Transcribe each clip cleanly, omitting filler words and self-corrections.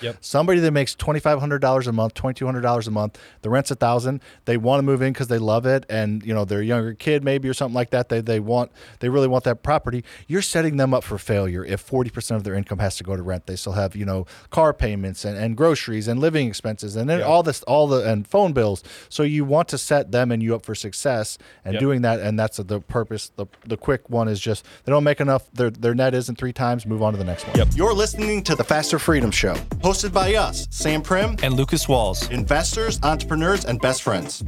Yep. Somebody that makes $2,500 a month, $2,200 a month, the rent's $1,000. They want to move in because they love it, and you know they're a younger kid maybe or something like that. They really want that property. You're setting them up for failure if 40% of their income has to go to rent. They still have car payments and groceries and living expenses and then all the phone bills. So you want to set them and you up for success and doing that, and that's the purpose. The quick one is just they don't make enough. Their net isn't 3 times. Move on to the next one. Yep. You're listening to the Faster Freedom Show, hosted by us, Sam Prim and Lucas Walls, investors, entrepreneurs, and best friends.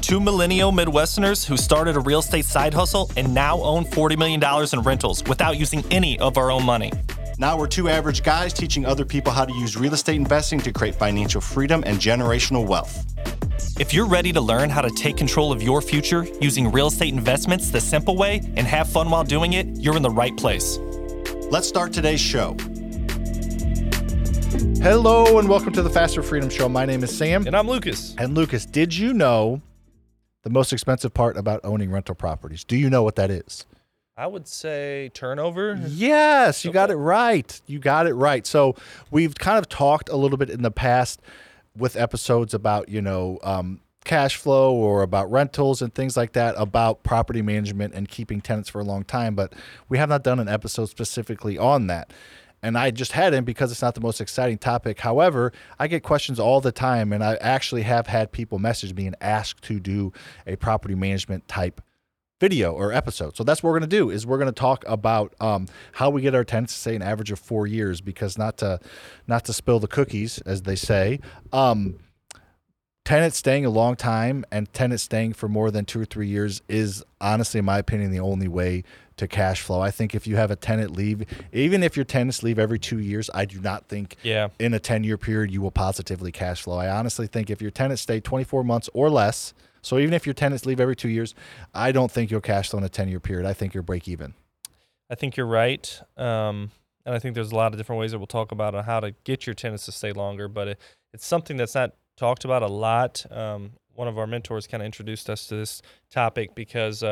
2 millennial Midwesterners who started a real estate side hustle and now own $40 million in rentals without using any of our own money. Now we're 2 average guys teaching other people how to use real estate investing to create financial freedom and generational wealth. If you're ready to learn how to take control of your future using real estate investments the simple way and have fun while doing it, you're in the right place. Let's start today's show. Hello and welcome to the Faster Freedom Show. My name is Sam. And I'm Lucas. And Lucas, did you know the most expensive part about owning rental properties? Do you know what that is? I would say turnover. Yes, you got it right. You got it right. So we've kind of talked a little bit in the past with episodes about, cash flow or about rentals and things like that, about property management and keeping tenants for a long time. But we have not done an episode specifically on that. And I just hadn't because it's not the most exciting topic. However, I get questions all the time, and I actually have had people message me and ask to do a property management type video or episode. So that's what we're going to do, is we're going to talk about how we get our tenants to stay an average of 4 years, because not to spill the cookies, as they say, tenants staying a long time and tenants staying for more than 2 or 3 years is honestly, in my opinion, the only way to cash flow. I think if you have a tenant leave, even if your tenants leave every 2 years, I do not think in a 10-year period you will positively cash flow. I honestly think if your tenants stay 24 months or less, so even if your tenants leave every 2 years, I don't think you'll cash flow in a 10-year period. I think you're break even. I think you're right. And I think there's a lot of different ways that we'll talk about on how to get your tenants to stay longer, but it's something that's not talked about a lot. One of our mentors kind of introduced us to this topic because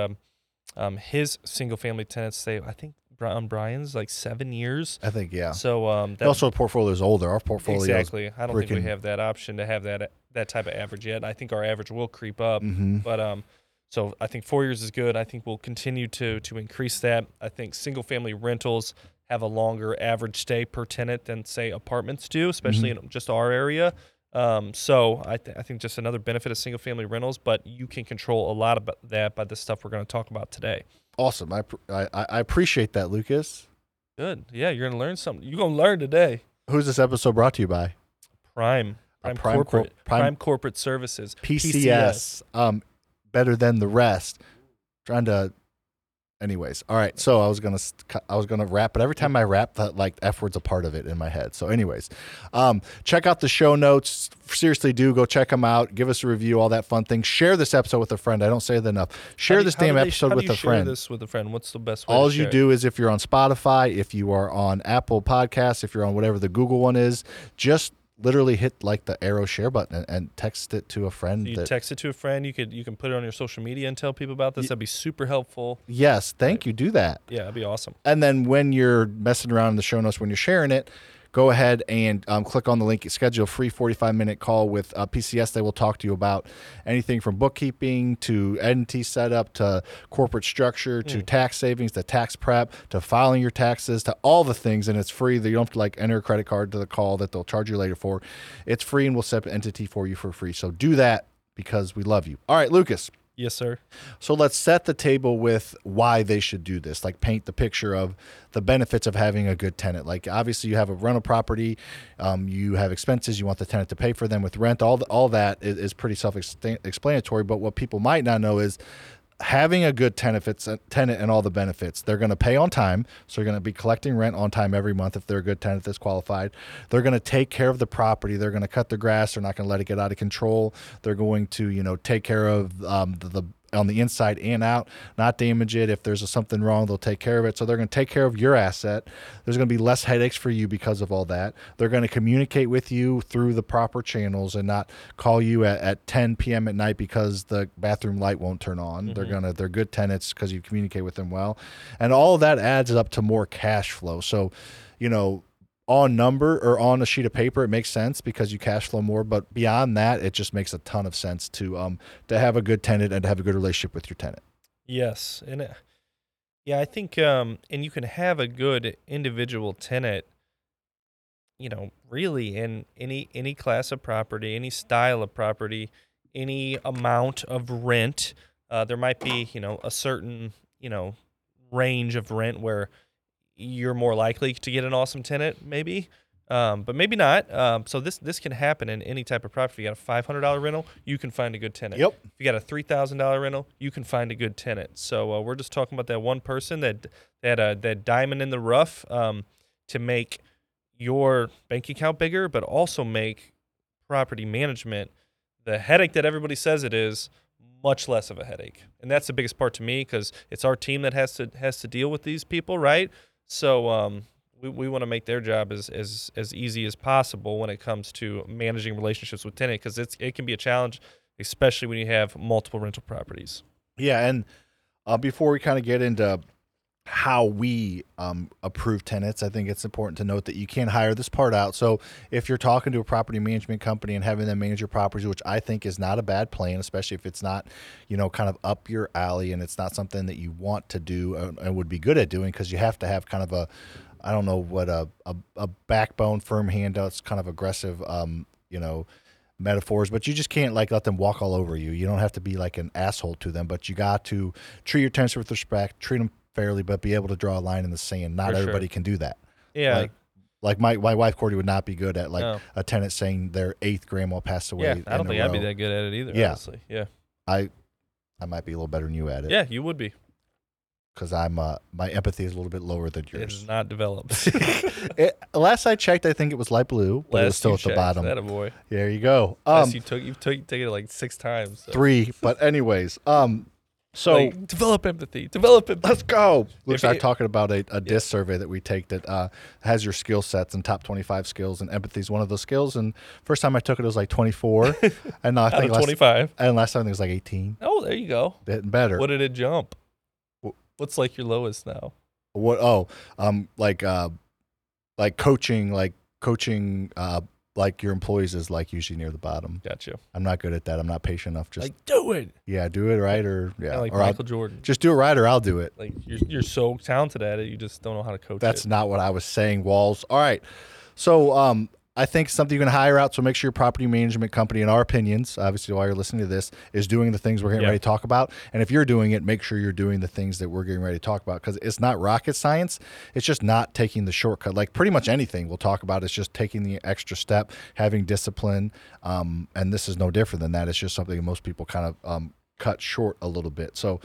his single-family tenants stay, I think, on Brian's, like 7 years. I think, yeah. So also a portfolio is older. Our portfolio exactly. I don't think we have that option to have that type of average yet. I think our average will creep up. Mm-hmm. But so I think 4 years is good. I think we'll continue to increase that. I think single-family rentals have a longer average stay per tenant than, say, apartments do, especially in just our area. So I think just another benefit of single-family rentals, but you can control a lot of that by the stuff we're going to talk about today. Awesome. I appreciate that, Lucas. Good. Yeah, you're going to learn something. You're going to learn today. Who's this episode brought to you by? Prime Corporate Services. PCS. Better than the rest. Anyways, all right. So I was gonna rap, but every time I rap, that F word's a part of it in my head. So, anyways, check out the show notes. Seriously, do go check them out. Give us a review, all that fun thing. Share this episode with a friend. I don't say that enough. Share this with a friend. What's the best way? All you do is if you're on Spotify, if you are on Apple Podcasts, if you're on whatever the Google one is, just literally hit the arrow share button and text it to a friend. Text it to a friend. You can put it on your social media and tell people about this. That'd be super helpful. Yes, thank you. Do that. Yeah, that'd be awesome. And then when you're messing around in the show notes, when you're sharing it, go ahead and click on the link. Schedule a free 45-minute call with PCS. They will talk to you about anything from bookkeeping to entity setup to corporate structure to tax savings to tax prep to filing your taxes to all the things, and it's free. You don't have to enter a credit card to the call that they'll charge you later for. It's free, and we'll set an entity for you for free. So do that because we love you. All right, Lucas. Yes, sir. So let's set the table with why they should do this, paint the picture of the benefits of having a good tenant. Obviously, you have a rental property, you have expenses, you want the tenant to pay for them with rent. All that is pretty self-explanatory, but what people might not know is having a good tenant and all the benefits. They're going to pay on time, so you're going to be collecting rent on time every month if they're a good tenant that's qualified. They're going to take care of the property. They're going to cut the grass. They're not going to let it get out of control. They're going to, take care of the on the inside and out, not damage it. If there's something wrong, they'll take care of it. So they're going to take care of your asset. There's going to be less headaches for you because of all that. They're going to communicate with you through the proper channels and not call you at 10 p.m. at night because the bathroom light won't turn on. Mm-hmm. They're good tenants because you communicate with them well. And all of that adds up to more cash flow. So, on number or on a sheet of paper, it makes sense because you cash flow more. But beyond that, it just makes a ton of sense to have a good tenant and to have a good relationship with your tenant. Yes. And yeah, I think, and you can have a good individual tenant, you know, really in any class of property, any style of property, any amount of rent. There might be, you know, a certain, you know, range of rent where you're more likely to get an awesome tenant, maybe, but maybe not. So this can happen in any type of property. If you got a $500 rental, you can find a good tenant. Yep. If you got a $3,000 rental, you can find a good tenant. So we're just talking about that one person, that diamond in the rough, to make your bank account bigger, but also make property management, the headache that everybody says it is, much less of a headache. And that's the biggest part to me, because it's our team that has to deal with these people, right? So we want to make their job as easy as possible when it comes to managing relationships with tenant, because it can be a challenge, especially when you have multiple rental properties. Yeah, and before we kind of get into how we approve tenants, I think it's important to note that you can't hire this part out. So if you're talking to a property management company and having them manage your properties, which I think is not a bad plan, especially if it's not, you know, kind of up your alley and it's not something that you want to do and would be good at doing, because you have to have kind of a backbone, firm handouts, kind of aggressive, you know, metaphors, but you just can't like let them walk all over you. You don't have to be like an asshole to them, but you got to treat your tenants with respect, treat them fairly, but be able to draw a line in the sand. Not everybody can do that. Yeah. Like my wife, Cordy, would not be good at a tenant saying their eighth grandma passed away. Yeah, I don't think I'd be that good at it either, honestly. Yeah. I might be a little better than you at it. Yeah, you would be. Because I'm my empathy is a little bit lower than yours. It's not developed. Last I checked, I think it was light blue, but it was still at the bottom. Attaboy. There you go. You've taken it like six times. So. Three, but anyways, so like, develop empathy. Let's go. Looks like talking about a disc survey that we take that has your skill sets and top 25 skills, and empathy is one of those skills. And first time I took it, it was like 24, and now I think 25. And last time I think it was like 18. Oh, there you go. Getting better. What did it jump? What's like your lowest now? What? Oh, coaching, like your employees is like usually near the bottom. Gotcha. I'm not good at that. I'm not patient enough. Just like do it. Yeah, do it right, or yeah, like or Michael Jordan. Just do it right, or I'll do it. Like you're so talented at it, you just don't know how to coach. That's not what I was saying, Walls. All right, so I think something you can hire out. So make sure your property management company, in our opinions, obviously while you're listening to this, is doing the things we're getting ready to talk about. And if you're doing it, make sure you're doing the things that we're getting ready to talk about, because it's not rocket science. It's just not taking the shortcut. Like pretty much anything we'll talk about is just taking the extra step, having discipline. And this is no different than that. It's just something most people kind of cut short a little bit. So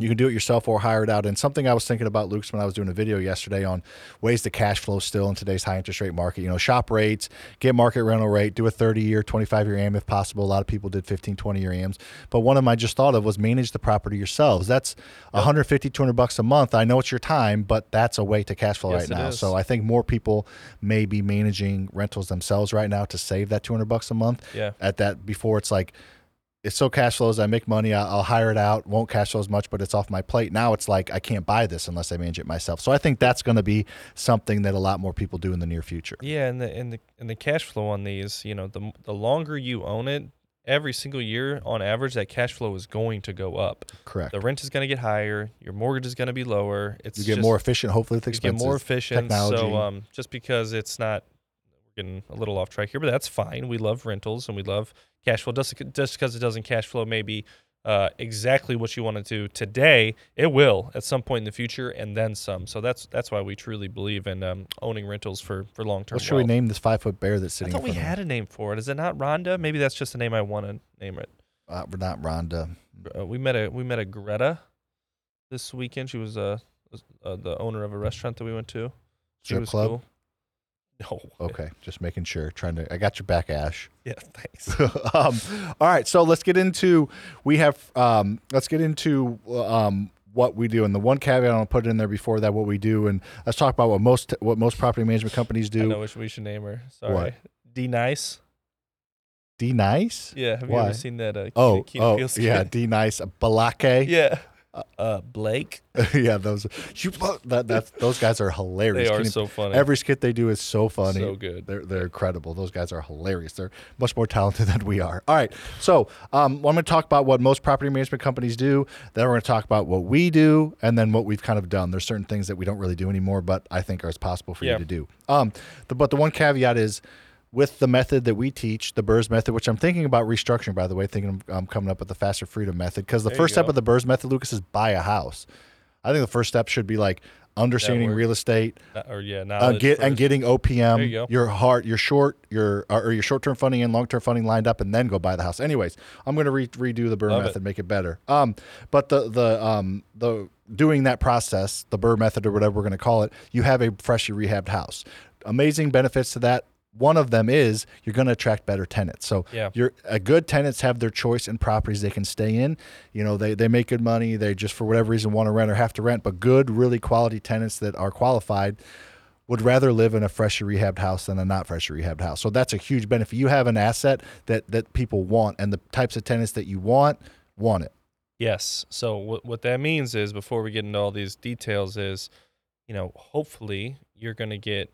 you can do it yourself or hire it out. And something I was thinking about, Lucas, when I was doing a video yesterday on ways to cash flow still in today's high interest rate market. You know, shop rates, get market rental rate, do a 30-year, 25-year AM if possible. A lot of people did 15, 20-year AMs. But one of them I just thought of was manage the property yourselves. That's $150, $200 a month. I know it's your time, but that's a way to cash flow right now. Is. So I think more people may be managing rentals themselves right now to save that $200 a month. Yeah. At that, before it's like, it's so cash flows, I make money, I'll hire it out, won't cash flow as much, but it's off my plate. Now it's like, I can't buy this unless I manage it myself. So I think that's going to be something that a lot more people do in the near future. Yeah, and the cash flow on these, you know, the longer you own it, every single year on average, that cash flow is going to go up. Correct. The rent is going to get higher, your mortgage is going to be lower. It's you get just, more efficient, hopefully with expenses. You get more efficient, technology. So just because it's not, we're getting a little off track here, but that's fine. We love rentals and we love cash flow. Just because it doesn't cash flow maybe exactly what you want to do today, it will at some point in the future and then some. So that's why we truly believe in owning rentals for long-term. What should we name this 5-foot bear that's sitting? I thought we had a name for it. Is it not Rhonda? Maybe that's just the name I want to name it. We're not Rhonda. We met a Greta this weekend. She was the owner of a restaurant that we went to. She was club? Cool. No. Okay, just making sure. I got your back, Ash. Yeah, thanks. All right, so let's get into what we do. And the one caveat I'll put in there before that, what we do, and let's talk about what most property management companies do. I know we should name her. Sorry, what? D Nice. D Nice. Yeah. Have you ever seen that? D Nice. Balake. Yeah. Blake. Yeah, those guys are hilarious. They are so funny. Every skit they do is so funny. So good. They're incredible. Those guys are hilarious. They're much more talented than we are. All right. So I'm going to talk about what most property management companies do. Then we're going to talk about what we do and then what we've kind of done. There's certain things that we don't really do anymore, but I think are possible for you to do. But the one caveat is, with the method that we teach, the BRRRR method, which I'm thinking about restructuring, by the way, thinking I'm coming up with the Faster Freedom method, because the first step of the BRRRR method, Lucas, is buy a house. I think the first step should be like understanding real estate, getting OPM, your short-term funding and long-term funding lined up, and then go buy the house. Anyways, I'm going to redo the BRRRR method, make it better. But the doing that process, the BRRRR method or whatever we're going to call it, you have a freshly rehabbed house. Amazing benefits to that. One of them is you're going to attract better tenants. So good tenants have their choice in properties they can stay in. You know, they make good money. They just, for whatever reason, want to rent or have to rent. But good, really quality tenants that are qualified would rather live in a freshly rehabbed house than a not freshly rehabbed house. So that's a huge benefit. You have an asset that people want, and the types of tenants that you want it. Yes. So what that means is, before we get into all these details, is, you know, hopefully you're going to get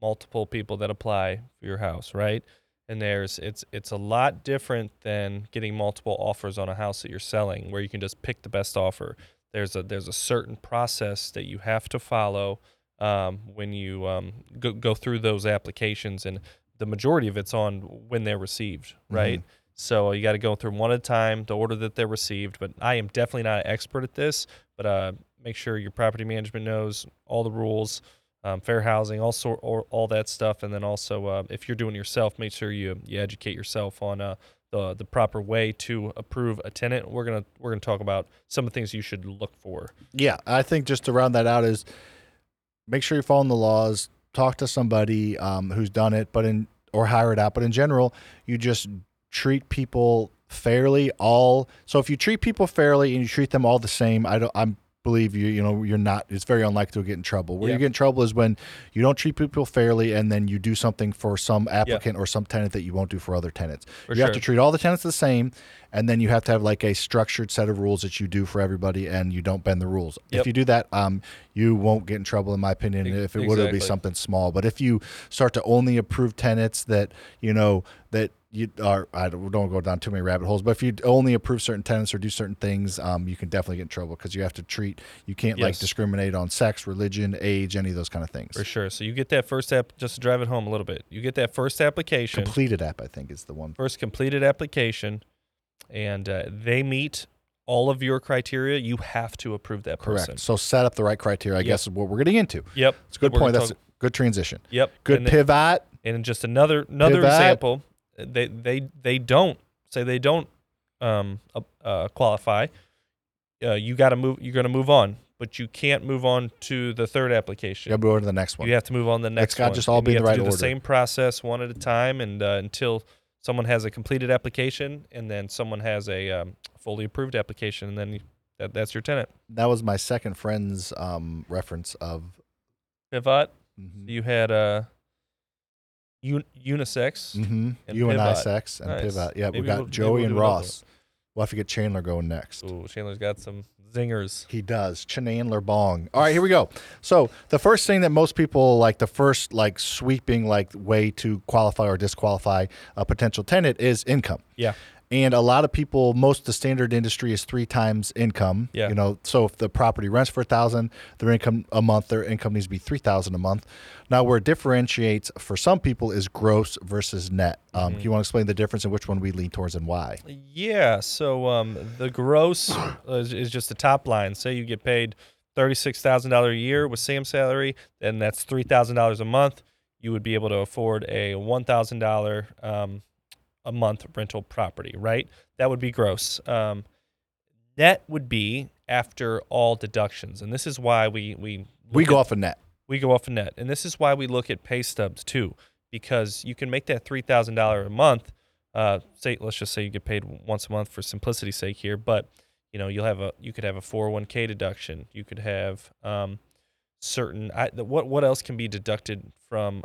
multiple people that apply for your house, right? And it's a lot different than getting multiple offers on a house that you're selling, where you can just pick the best offer. There's a certain process that you have to follow when you go through those applications, and the majority of it's on when they're received, right? Mm-hmm. So you got to go through one at a time, the order that they're received. But I am definitely not an expert at this, but make sure your property management knows all the rules. Fair housing, all that stuff, and then also if you're doing it yourself, make sure you educate yourself on the proper way to approve a tenant. We're gonna talk about some of the things you should look for. Yeah, I think just to round that out is make sure you're following the laws. Talk to somebody who's done it, or hire it out. But in general, you just treat people fairly. So if you treat people fairly and you treat them all the same, I believe you're not, it's very unlikely to get in trouble. Where you get in trouble is when you don't treat people fairly and then you do something for some applicant or some tenant that you won't do for other tenants. You have to treat all the tenants the same, and then you have to have like a structured set of rules that you do for everybody, and you don't bend the rules. If you do that, you won't get in trouble, in my opinion. If it would, it'll be something small. But if you start to only approve tenants I don't go down too many rabbit holes, but if you only approve certain tenants or do certain things, you can definitely get in trouble, because you have to you can't discriminate on sex, religion, age, any of those kind of things. For sure. So you get that first app, just to drive it home a little bit, you get that first application. Completed app, I think is the one. First completed application, and they meet all of your criteria, you have to approve that person. Correct. So set up the right criteria, I guess, is what we're getting into. Yep. It's a good point. That's a good transition. Yep. Good pivot. And just another example. They don't say they don't qualify. You're gonna move on, but you can't move on to the third application. You have to move on to the next one. You have to move on to the next one. It's got just all be in the right order. You have to do the same process one at a time, and until someone has a completed application, and then someone has a fully approved application, and then that's your tenant. That was my second friend's reference of pivot. Mm-hmm. You had unisex, mm-hmm. and you pivot. And I sex and nice. Pivot. Yeah, maybe we got Joey and Ross. We'll have to get Chandler going next. Ooh, Chandler's got some zingers. He does. Chandler Bong. All right, here we go. So the first thing that most people way to qualify or disqualify a potential tenant is income. Yeah. And a lot of people, the standard industry is 3 times income. Yeah. You know, so if the property rents for $1,000, their income needs to be $3,000 a month. Now, where it differentiates for some people is gross versus net. Mm-hmm. Do you want to explain the difference and which one we lean towards and why? Yeah. So the gross is just the top line. Say you get paid $36,000 a year with Sam's salary, then that's $3,000 a month. You would be able to afford a $1,000 a month rental property, right? That would be gross. Net would be after all deductions. And this is why we go off a net. We go off a net. And this is why we look at pay stubs too, because you can make that $3,000 a month. Let's just say you get paid once a month for simplicity's sake here, but you know, you could have a 401k deduction. You could have certain, what else can be deducted from,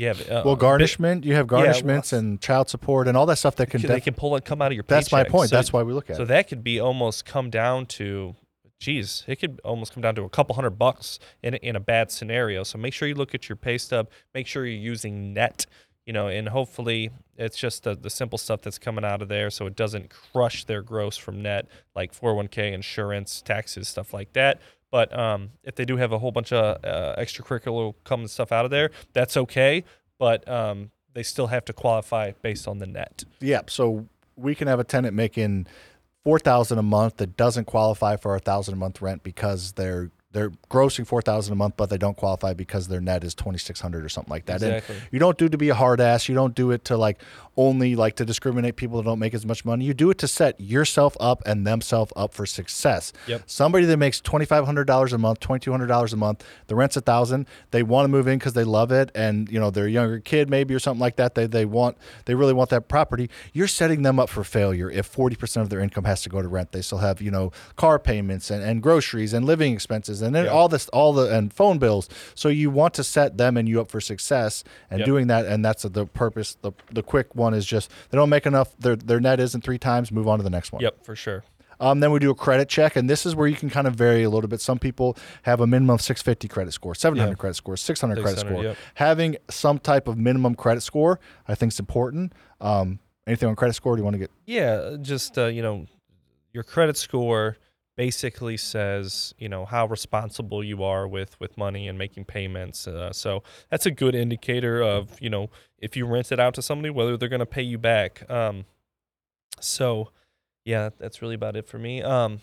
You have, well, garnishment. You have garnishments and child support and all that stuff that can they can pull and come out of your paycheck. That's my point. So, that's why we look at it. So that could be almost come down to, geez, it could almost come down to a couple $100 in a bad scenario. So make sure you look at your pay stub. Make sure you're using net. You know, and hopefully it's just the simple stuff that's coming out of there, so it doesn't crush their gross from net, like 401k, insurance, taxes, stuff like that. But if they do have a whole bunch of extracurricular coming stuff out of there, that's okay. But they still have to qualify based on the net. Yeah, so we can have a tenant making $4,000 a month that doesn't qualify for a $1,000 a month rent because they're grossing $4,000 a month, but they don't qualify because their net is $2,600 or something like that. Exactly. And you don't do it to be a hard ass. You don't do it to only to discriminate people that don't make as much money. You do it to set yourself up and themselves up for success. Yep. Somebody that makes $2,500 a month, $2,200 a month, the rent's $1,000. They want to move in because they love it, and they're a younger kid maybe or something like that. They really want that property. You're setting them up for failure if 40% of their income has to go to rent. They still have car payments and groceries and living expenses. And then and phone bills. So you want to set them and you up for success, and doing that, and that's the purpose. The quick one is just they don't make enough. Their net isn't 3 times. Move on to the next one. Yep, for sure. Then we do a credit check, and this is where you can kind of vary a little bit. Some people have a minimum 650 credit score, 700 credit score, 600 credit score. Yep. Having some type of minimum credit score, I think, is important. Anything on credit score? Do you want to get? Yeah, just your credit score basically says how responsible you are with money and making payments, so that's a good indicator of if you rent it out to somebody whether they're going to pay you back. That's really about it for me. I'm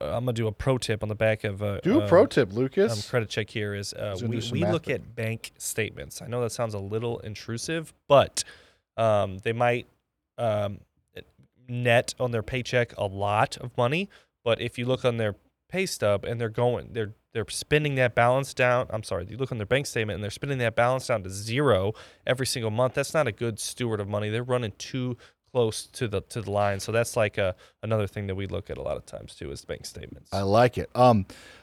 gonna do a pro tip on the back of pro tip, Lucas. Credit check here is we look at bank statements. I know that sounds a little intrusive, but they might net on their paycheck a lot of money, but if you look on their pay stub and they're spending that balance down, you look on their bank statement and they're spending that balance down to zero every single month, that's not a good steward of money. They're running too close to the line. So that's another thing that we look at a lot of times too, is bank statements. I like it.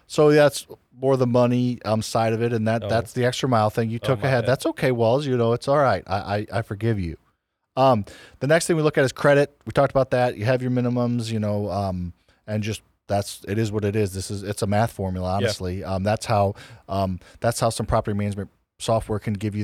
So that's more the money side of it, and that's the extra mile thing you took ahead. Bad. That's okay, Walls. It's all right. I forgive you. The next thing we look at is credit. We talked about that. You have your minimums, and just it is what it is. It's a math formula, honestly. Yeah. That's how some property management software can give you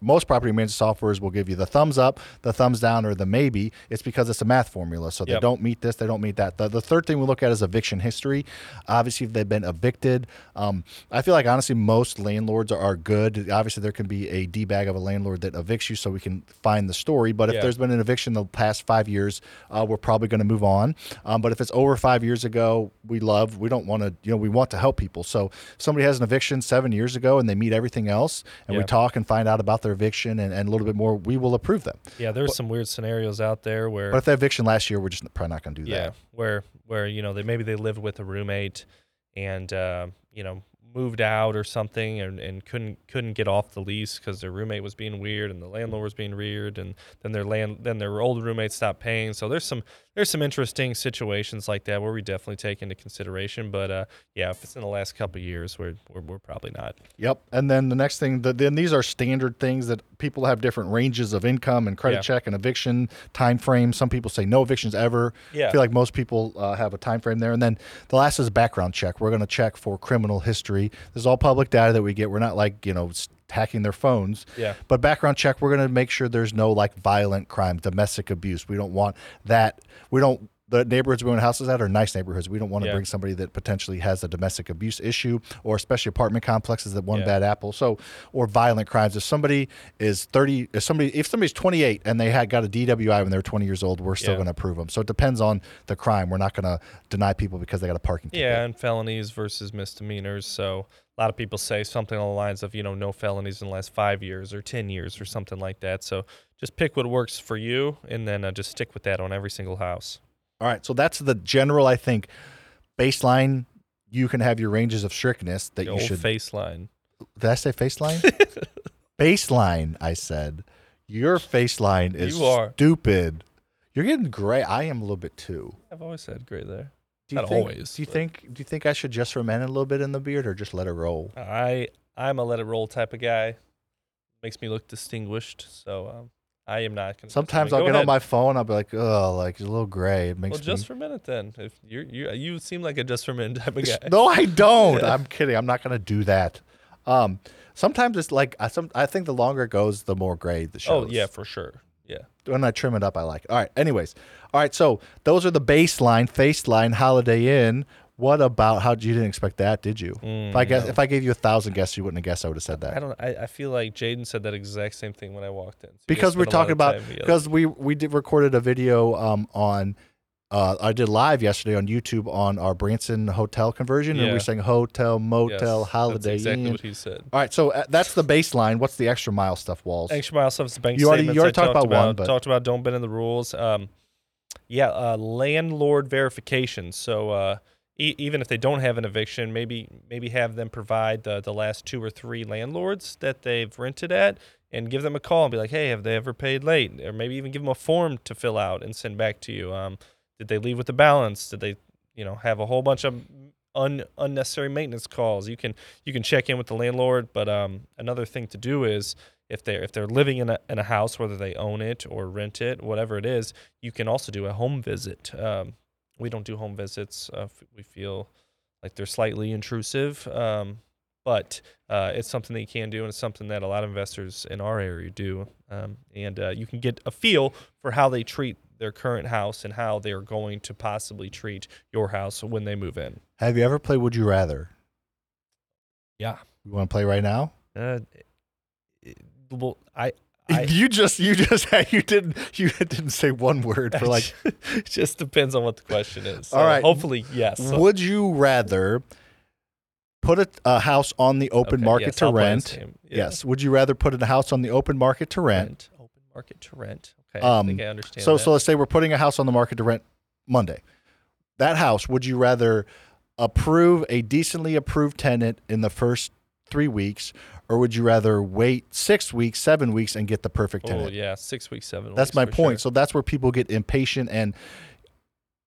most property management softwares will give you the thumbs up, the thumbs down, or the maybe. It's because it's a math formula. So they don't meet this, they don't meet that. The third thing we look at is eviction history. Obviously, if they've been evicted, I feel like honestly most landlords are good. Obviously, there can be a d bag of a landlord that evicts you, so we can find the story. But if there's been an eviction the past 5 years, we're probably going to move on. But if it's over 5 years ago, we don't want to. We want to help people. So if somebody has an eviction 7 years ago and they meet everything else, and we talk and find out about their eviction and a little bit more, we will approve them. Yeah, there's some weird scenarios out there where, but if they eviction last year, we're just probably not going to do that. Yeah, where they lived with a roommate and moved out or something and couldn't get off the lease because their roommate was being weird and the landlord was being weird, and then their old roommate stopped paying. So there's some interesting situations like that where we definitely take into consideration. But if it's in the last couple of years, we're probably not. Yep. And then the next thing, then these are standard things that people have different ranges of income and credit check and eviction time frame. Some people say no evictions ever. Yeah. I feel like most people have a time frame there. And then the last is background check. We're going to check for criminal history. This is all public data that we get. We're not hacking their phones. Yeah. But background check, we're going to make sure there's no violent crime, domestic abuse. We don't want that. The neighborhoods we own houses at are nice neighborhoods. We don't want to bring somebody that potentially has a domestic abuse issue, or especially apartment complexes that one bad apple. So, or violent crimes. If somebody is 30, if somebody's 28 and they got a DWI when they were 20 years old, we're still going to approve them. So it depends on the crime. We're not going to deny people because they got a parking ticket. Yeah, and felonies versus misdemeanors. So a lot of people say something along the lines of, no felonies in the last 5 years or 10 years or something like that. So just pick what works for you, and then just stick with that on every single house. All right, so that's the general, I think, baseline. You can have your ranges of strictness that you should. Faceline. Did I say faceline? Baseline, I said. Your faceline is stupid. You're getting gray. I am a little bit too. I've always had gray there. Not always. Do you think I should just remend it a little bit in the beard or just let it roll? I'm a let it roll type of guy. makes me look distinguished. So I am not gonna. Sometimes I'll get on my phone. I'll be like, oh, like it's a little gray. It makes well, just for a minute then. If you seem like a just for a minute type of guy. No, I don't. I'm kidding. I'm not gonna do that. Sometimes it's like I think the longer it goes, the more gray the show. Oh yeah, for sure. Yeah. When I trim it up, I like it. All right. Anyways. All right. So those are the baseline, Faceline, Holiday Inn. What about how you didn't expect that, did you? If I gave you 1,000 guesses, you wouldn't have guessed I would have said that. I feel like Jaden said that exact same thing when I walked in. So because we're talking about we recorded a video on I did live yesterday on YouTube on our Branson hotel conversion, and we were saying hotel, motel, Holiday Inn. That's exactly what he said. All right, so that's the baseline. What's the extra mile stuff, Walls? Extra mile stuff is the bank statements. You already talked about don't bend in the rules. Landlord verification. So even if they don't have an eviction, maybe have them provide the last 2 or 3 landlords that they've rented at and give them a call and be like, hey, have they ever paid late? Or maybe even give them a form to fill out and send back to you. Did they leave with the balance? Did they, have a whole bunch of unnecessary maintenance calls? You can check in with the landlord, but another thing to do is if they're living in a house, whether they own it or rent it, whatever it is, you can also do a home visit. We don't do home visits. We feel like they're slightly intrusive, but it's something that you can do, and it's something that a lot of investors in our area do. You can get a feel for how they treat their current house and how they are going to possibly treat your house when they move in. Have you ever played Would You Rather? Yeah. You want to play right now? You didn't say one word for like. It just depends on what the question is. So all right. Hopefully, yes. Would you rather put a house on the open market to rent? Yeah. Yes. Would you rather put a house on the open market to rent? Open market to rent. Okay, I think I understand that. So let's say we're putting a house on the market to rent Monday. That house, would you rather approve a decently approved tenant in the first 3 weeks, or would you rather wait 6 weeks, 7 weeks, and get the perfect tenant? Oh, yeah, 6 weeks, 7 weeks. That's my point. Sure. So that's where people get impatient, and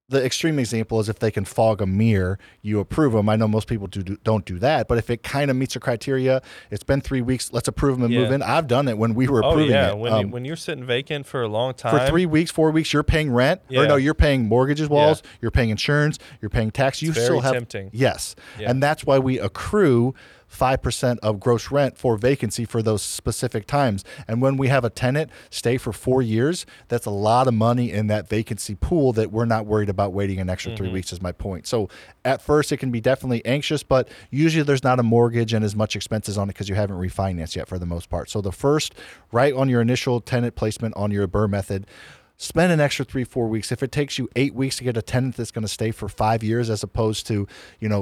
the extreme example is if they can fog a mirror, you approve them. I know most people don't do that, but if it kind of meets the criteria, it's been 3 weeks, let's approve them and move in. I've done it when we were approving it. When you're sitting vacant for a long time. For 3 weeks, 4 weeks, you're paying rent. Yeah. Or no, you're paying mortgages, Walls. Yeah. You're paying insurance. You're paying tax. You still have. Very tempting. Yes. Yeah. And that's why we accrue 5% of gross rent for vacancy for those specific times. And when we have a tenant stay for 4 years, that's a lot of money in that vacancy pool that we're not worried about waiting an extra 3 weeks is my point. So at first it can be definitely anxious, but usually there's not a mortgage and as much expenses on it because you haven't refinanced yet for the most part. So the first, right on your initial tenant placement on your BRRRR method, spend an extra 3-4 weeks. If it takes you 8 weeks to get a tenant that's going to stay for 5 years as opposed to,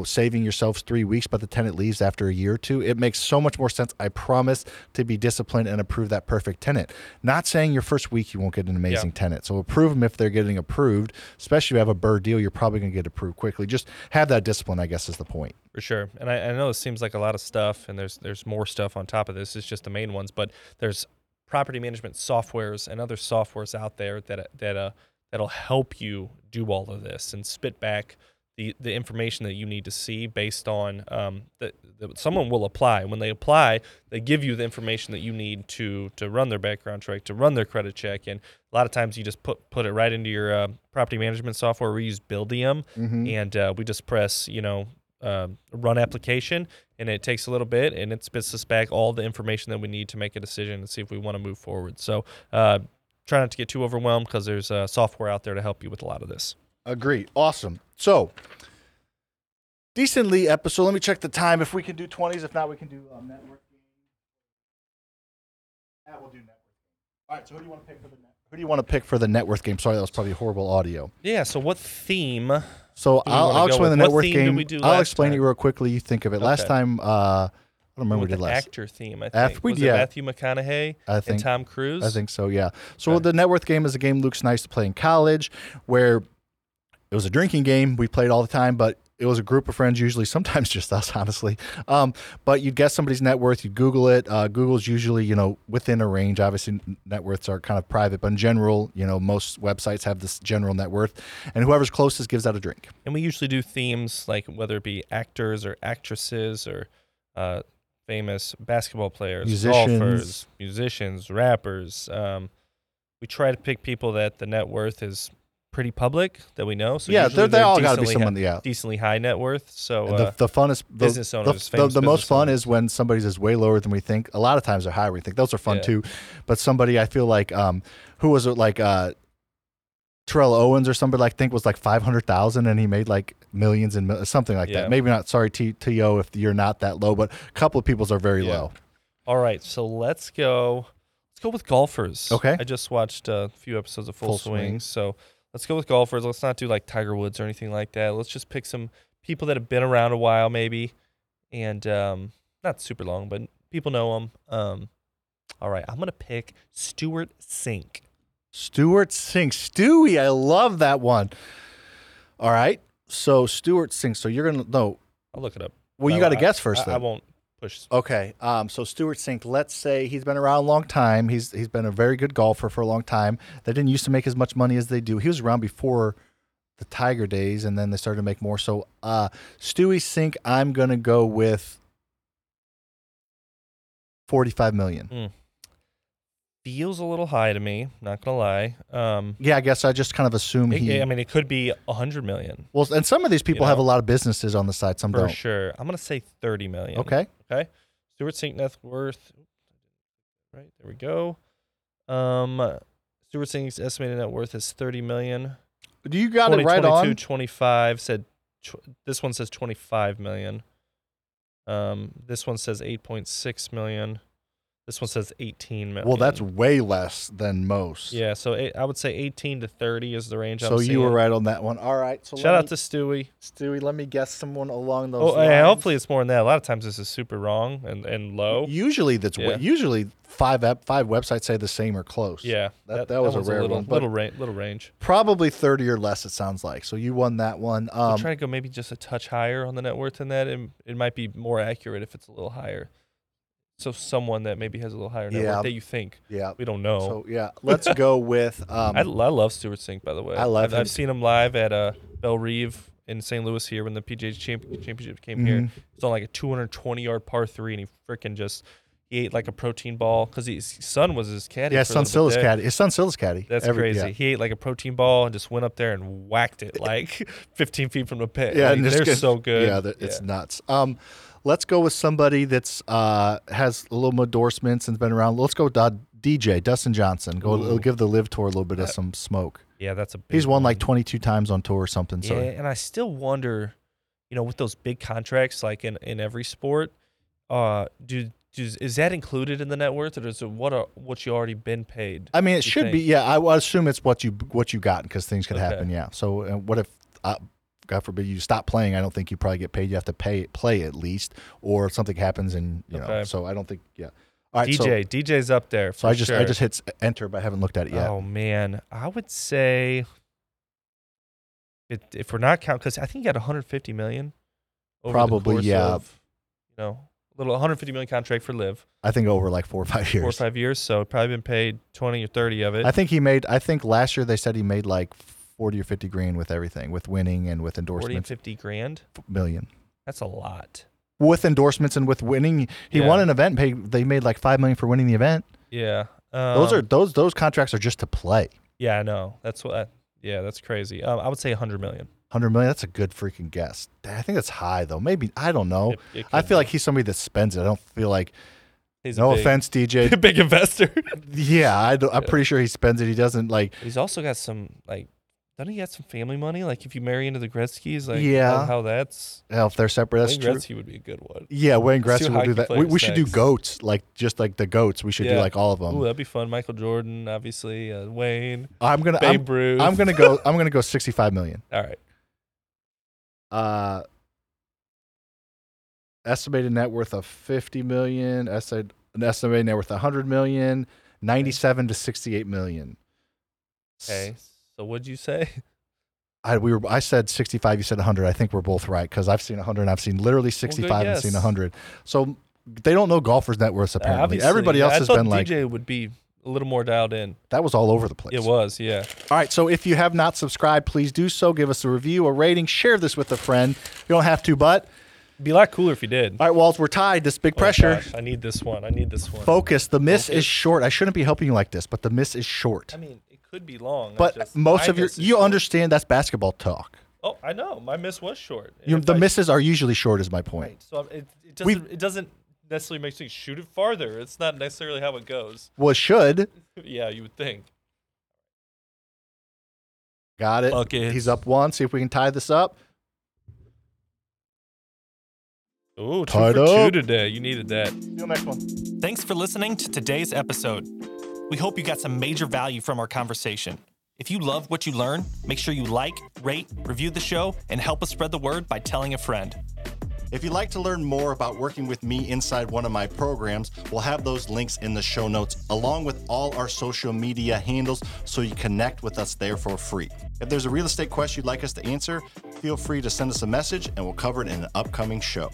saving yourselves 3 weeks, but the tenant leaves after a year or two, it makes so much more sense, I promise, to be disciplined and approve that perfect tenant. Not saying your first week you won't get an amazing tenant. So approve them if they're getting approved, especially if you have a BRRRR deal, you're probably going to get approved quickly. Just have that discipline, I guess, is the point. For sure. And I know it seems like a lot of stuff, and there's more stuff on top of this. It's just the main ones, but there's property management softwares and other softwares out there that'll help you do all of this and spit back the information that you need to see based on that someone will apply. When they apply, they give you the information that you need to run their background check, to run their credit check, and a lot of times you just put it right into your property management software. We use Buildium, and we just press run application, and it takes a little bit, and it spits us back all the information that we need to make a decision and see if we want to move forward. So try not to get too overwhelmed because there's software out there to help you with a lot of this. Agreed. Awesome. So decently episode. Let me check the time. If we can do 20s, if not, we can do networking. That will do networking. All right. So who do you want to pick for the network? Who do you want to pick for the net worth game? Sorry, that was probably horrible audio. Yeah, so what theme? So I'll explain the net worth game. I'll explain it real quickly. You think of it. Okay. Last time, I don't remember what we did last. Actor theme, I think. Was it Matthew McConaughey and Tom Cruise? I think so, yeah. So the net worth game is a game Luke's nice to play in college where it was a drinking game. We played all the time, but it was a group of friends, usually sometimes just us, honestly. But you'd guess somebody's net worth, you'd Google it. Google's usually, within a range. Obviously, net worths are kind of private, but in general, most websites have this general net worth. And whoever's closest gives out a drink. And we usually do themes, like whether it be actors or actresses or famous basketball players, musicians. Golfers, musicians, rappers. We try to pick people that the net worth is pretty public, that we know. So yeah, they all got to be someone decently high net worth. So the funnest business owners, the most fun is when somebody's is way lower than we think. A lot of times they're higher. We think those are fun too, but somebody I feel like who was it like Terrell Owens or somebody like think was like 500,000 and he made like millions and something like that. Maybe not. Sorry, TO, if you're not that low, but a couple of people's are very low. All right, so let's go. Let's go with golfers. Okay, I just watched a few episodes of Full Swing, so. Let's go with golfers. Let's not do like Tiger Woods or anything like that. Let's just pick some people that have been around a while maybe and not super long, but people know them. All right, I'm going to pick Stuart Sink. Stuart Sink. Stewie, I love that one. All right, so Stuart Sink. So you're going to know. I'll look it up. Well, you got to guess first then. I won't push. Okay, so Stuart Sink, let's say he's been around a long time. He's been a very good golfer for a long time. They didn't used to make as much money as they do. He was around before the Tiger days, and then they started to make more. So Stewie Sink, I'm going to go with $45 million. Feels a little high to me, not going to lie. Yeah, I guess I just kind of assume I mean, it could be $100 million. Well, and some of these people have a lot of businesses on the side. Some don't. For sure. I'm going to say $30 million. Okay. Stuart Sink net worth. Right, there we go. Stuart Sink's estimated net worth is $30 million. Do you got it right on? 25 said, this one says $25 million. This one says $8.6 million. This one says 18 million. Well, that's way less than most. Yeah, so I would say 18 to 30 is the range. So you were right on that one. All right. So shout out to Stewie. Stewie, let me guess someone along those lines. Yeah, hopefully it's more than that. A lot of times this is super wrong and low. Usually that's usually five websites say the same or close. Yeah, that was a rare one. Little range. Probably 30 or less. It sounds like. So you won that one. We'll try to go maybe just a touch higher on the net worth than that. It might be more accurate if it's a little higher. So someone that maybe has a little higher net worth that you think. Yeah. We don't know. So, yeah. Let's go with... I love Stuart Sink, by the way. I love him. I've seen him live at Belle Reeve in St. Louis here when the PGA Championship came here. It's on like a 220-yard par 3, and he freaking just... He ate like a protein ball because his son was his caddy. Yeah, his son's still his caddy. That's crazy. Yeah. He ate like a protein ball and just went up there and whacked it like 15 feet from the pit. Yeah, like, they're so good. Yeah, it's nuts. Let's go with somebody that's has a little more endorsements and's been around. Let's go with DJ Dustin Johnson. Go give the LIV tour a little bit of some smoke. Yeah, that's a big He's won like 22 times on tour or something. So. Yeah, and I still wonder, with those big contracts like in every sport, is that included in the net worth, or is it what you already been paid? I mean, it should be. Yeah, I assume it's what you got because things could happen. Yeah. So what if? God forbid you stop playing. I don't think you probably get paid. You have to play at least, or something happens, and know. So I don't think. Yeah. All right. DJ's up there. So I just hit enter, but I haven't looked at it yet. Oh man, I would say if we're not counting, because I think you got 150 million. Over probably the of, little 150 million contract for LIV. I think over like 4 or 5 years. 4 or 5 years. So probably been paid 20 or 30 of it. I think last year they said he made like 40 or 50 grand with everything, with winning and with endorsements. 40 and 50 grand? Million. That's a lot. With endorsements and with winning. He won an event. They made like $5 million for winning the event. Yeah. Those contracts are just to play. Yeah, I know. That's crazy. I would say $100 million. That's a good freaking guess. I think that's high, though. Maybe. I don't know. I feel like he's somebody that spends it. I don't feel like... He's no offense, DJ. Big investor. Yeah, I'm pretty sure he spends it. He doesn't like... He's also got some like... Doesn't he have some family money? Like if you marry into the Gretzky's, like how that's... Yeah, if they're separate, that's true. Wayne Gretzky would be a good one. Yeah, Wayne Gretzky would do that. We should do goats, like the goats. We should do like all of them. Ooh, that'd be fun. Michael Jordan, obviously, Wayne, Babe Ruth. I'm gonna go 65 million. All right. Estimated net worth of 50 million. Estimated net worth 100 million. 97 to 68 million. Okay. So what'd you say? I said 65. You said 100. I think we're both right because I've seen 100 and I've seen literally 65 and seen 100. So they don't know golfers' net worths apparently. Obviously, everybody else has been like DJ would be a little more dialed in. That was all over the place. It was, yeah. All right. So if you have not subscribed, please do so. Give us a review, a rating, share this with a friend. You don't have to, but Be a lot cooler if you did. All right, Walls, we're tied. This big pressure. Gosh, I need this one. I need this one. Focus. The miss is short. I shouldn't be helping you like this, but the miss is short. I mean, it could be long. But just, most of your, you understand that's basketball talk. Oh, I know. My miss was short. The misses are usually short is my point. Right. So it doesn't necessarily make sense. Shoot it farther. It's not necessarily how it goes. Well, it should. Yeah, you would think. Got it. Buckets. He's up one. See if we can tie this up. Ooh, 2 for 2 today. You needed that. See you next one. Thanks for listening to today's episode. We hope you got some major value from our conversation. If you love what you learn, make sure you like, rate, review the show, and help us spread the word by telling a friend. If you'd like to learn more about working with me inside one of my programs, we'll have those links in the show notes, along with all our social media handles, so you connect with us there for free. If there's a real estate question you'd like us to answer, feel free to send us a message and we'll cover it in an upcoming show.